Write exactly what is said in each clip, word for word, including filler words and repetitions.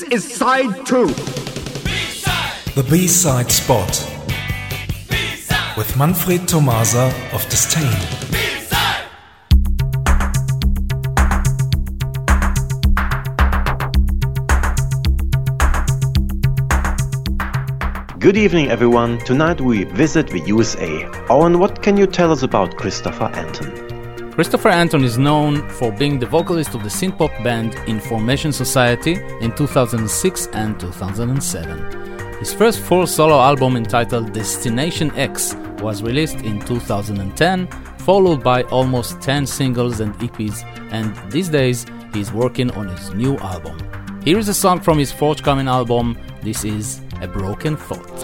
This is side two. B-side. The B-side spot. B-side. With Manfred Tomasa of Disdain. B-side. Good evening, everyone. Tonight we visit the U S A. Owen, what can you tell us about Christopher Anton? Christopher Anton is known for being the vocalist of the synth-pop band Information Society in two thousand six and two thousand seven. His first full solo album entitled Destination X was released in two thousand ten, followed by almost ten singles and E Ps, and these days he's working on his new album. Here is a song from his forthcoming album, This Is A Broken Thought.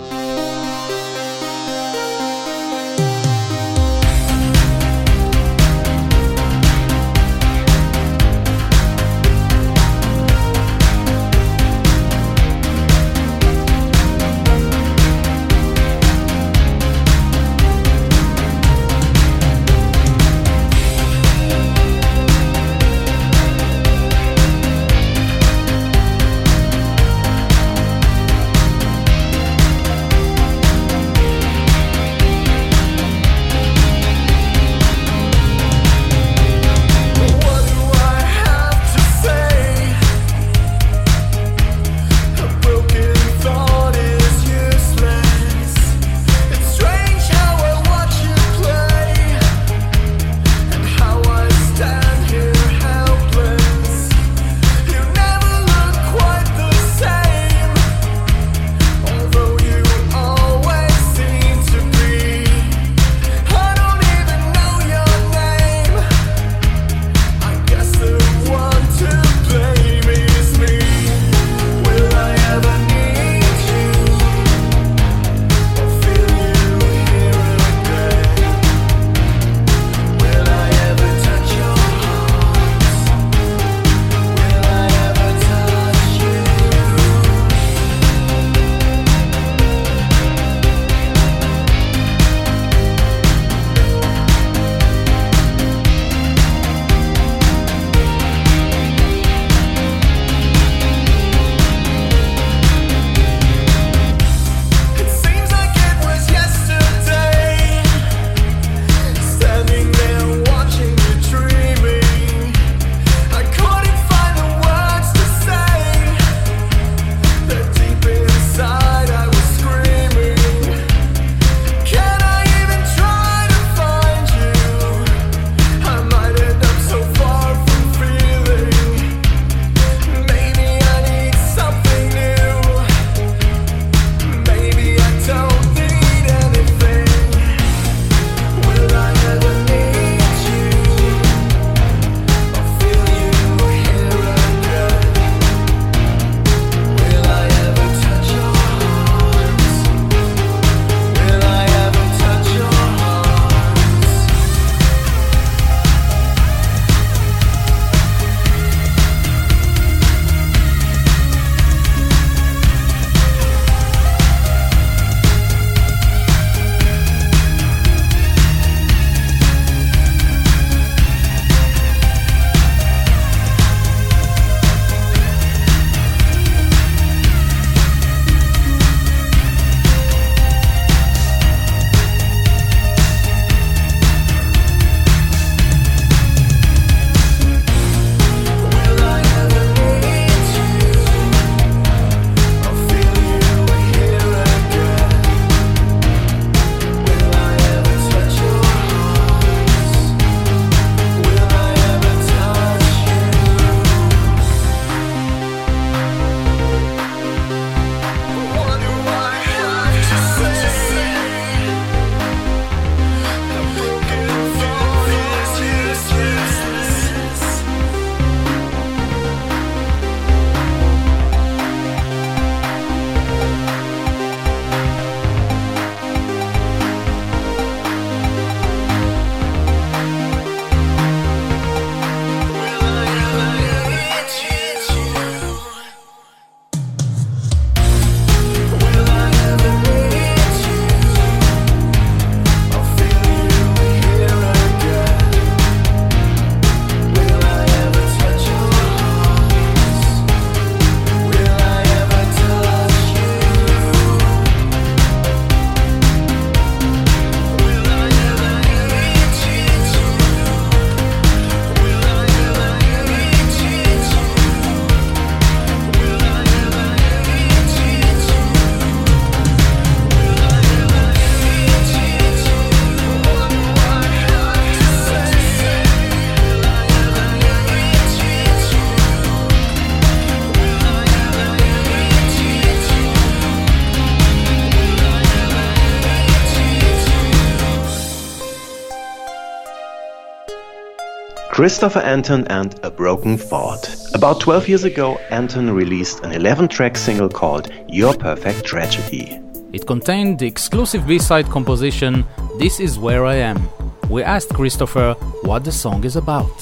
Christopher Anton and A Broken Thought. About twelve years ago, Anton released an eleven-track single called Your Perfect Tragedy. It contained the exclusive B-side composition This Is Where I Am. We asked Christopher what the song is about.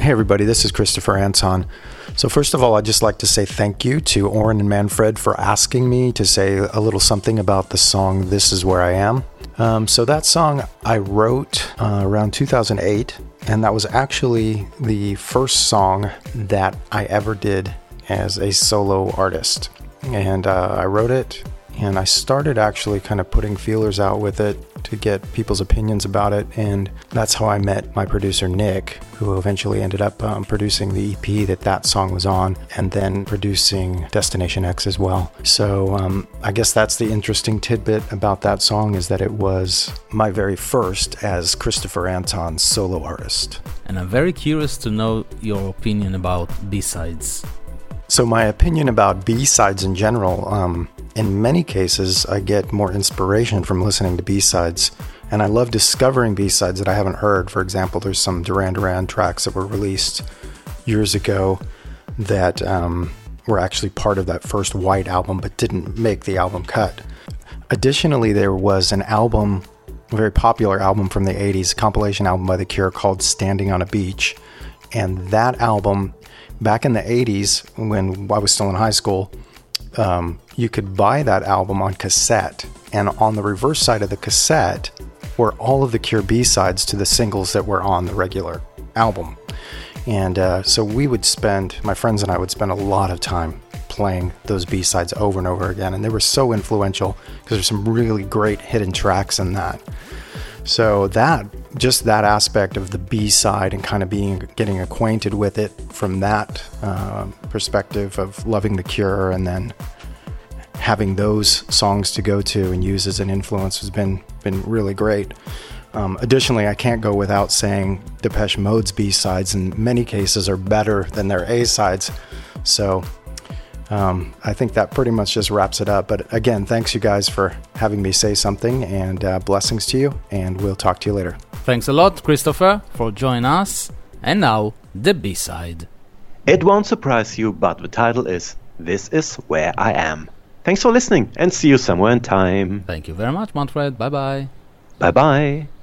Hey everybody, this is Christopher Anton. So first of all, I'd just like to say thank you to Oren and Manfred for asking me to say a little something about the song This Is Where I Am. Um, so that song I wrote uh, around two thousand eight, and that was actually the first song that I ever did as a solo artist. And uh, I wrote it, and I started actually kind of putting feelers out with it to get people's opinions about it, and that's how I met my producer Nick, who eventually ended up um, producing the E P that that song was on, and then producing Destination X as well. So um, I guess that's the interesting tidbit about that song, is that it was my very first as Christopher Anton's solo artist. And I'm very curious to know your opinion about B-sides. So my opinion about B-sides in general, um, in many cases, I get more inspiration from listening to B-sides, and I love discovering B-sides that I haven't heard. For example, there's some Duran Duran tracks that were released years ago that um, were actually part of that first White album, but didn't make the album cut. Additionally, there was an album, a very popular album from the eighties, a compilation album by The Cure called Standing on a Beach, and that album, back in the eighties, when I was still in high school, um, you could buy that album on cassette. And on the reverse side of the cassette were all of the Cure B-sides to the singles that were on the regular album. And uh, so we would spend, my friends and I would spend a lot of time playing those B-sides over and over again. And they were so influential because there's some really great hidden tracks in that. So that, just that aspect of the B-side and kind of being, getting acquainted with it from that uh, perspective of loving The Cure, and then having those songs to go to and use as an influence has been been really great. Um, additionally, I can't go without saying Depeche Mode's B-sides in many cases are better than their A-sides. So Um, I think that pretty much just wraps it up. But again, thanks you guys for having me say something, and uh, blessings to you, and we'll talk to you later. Thanks a lot, Christopher, for joining us. And now, the B-side. It won't surprise you, but the title is This Is Where I Am. Thanks for listening, and see you somewhere in time. Thank you very much, Manfred. Bye-bye. Bye-bye.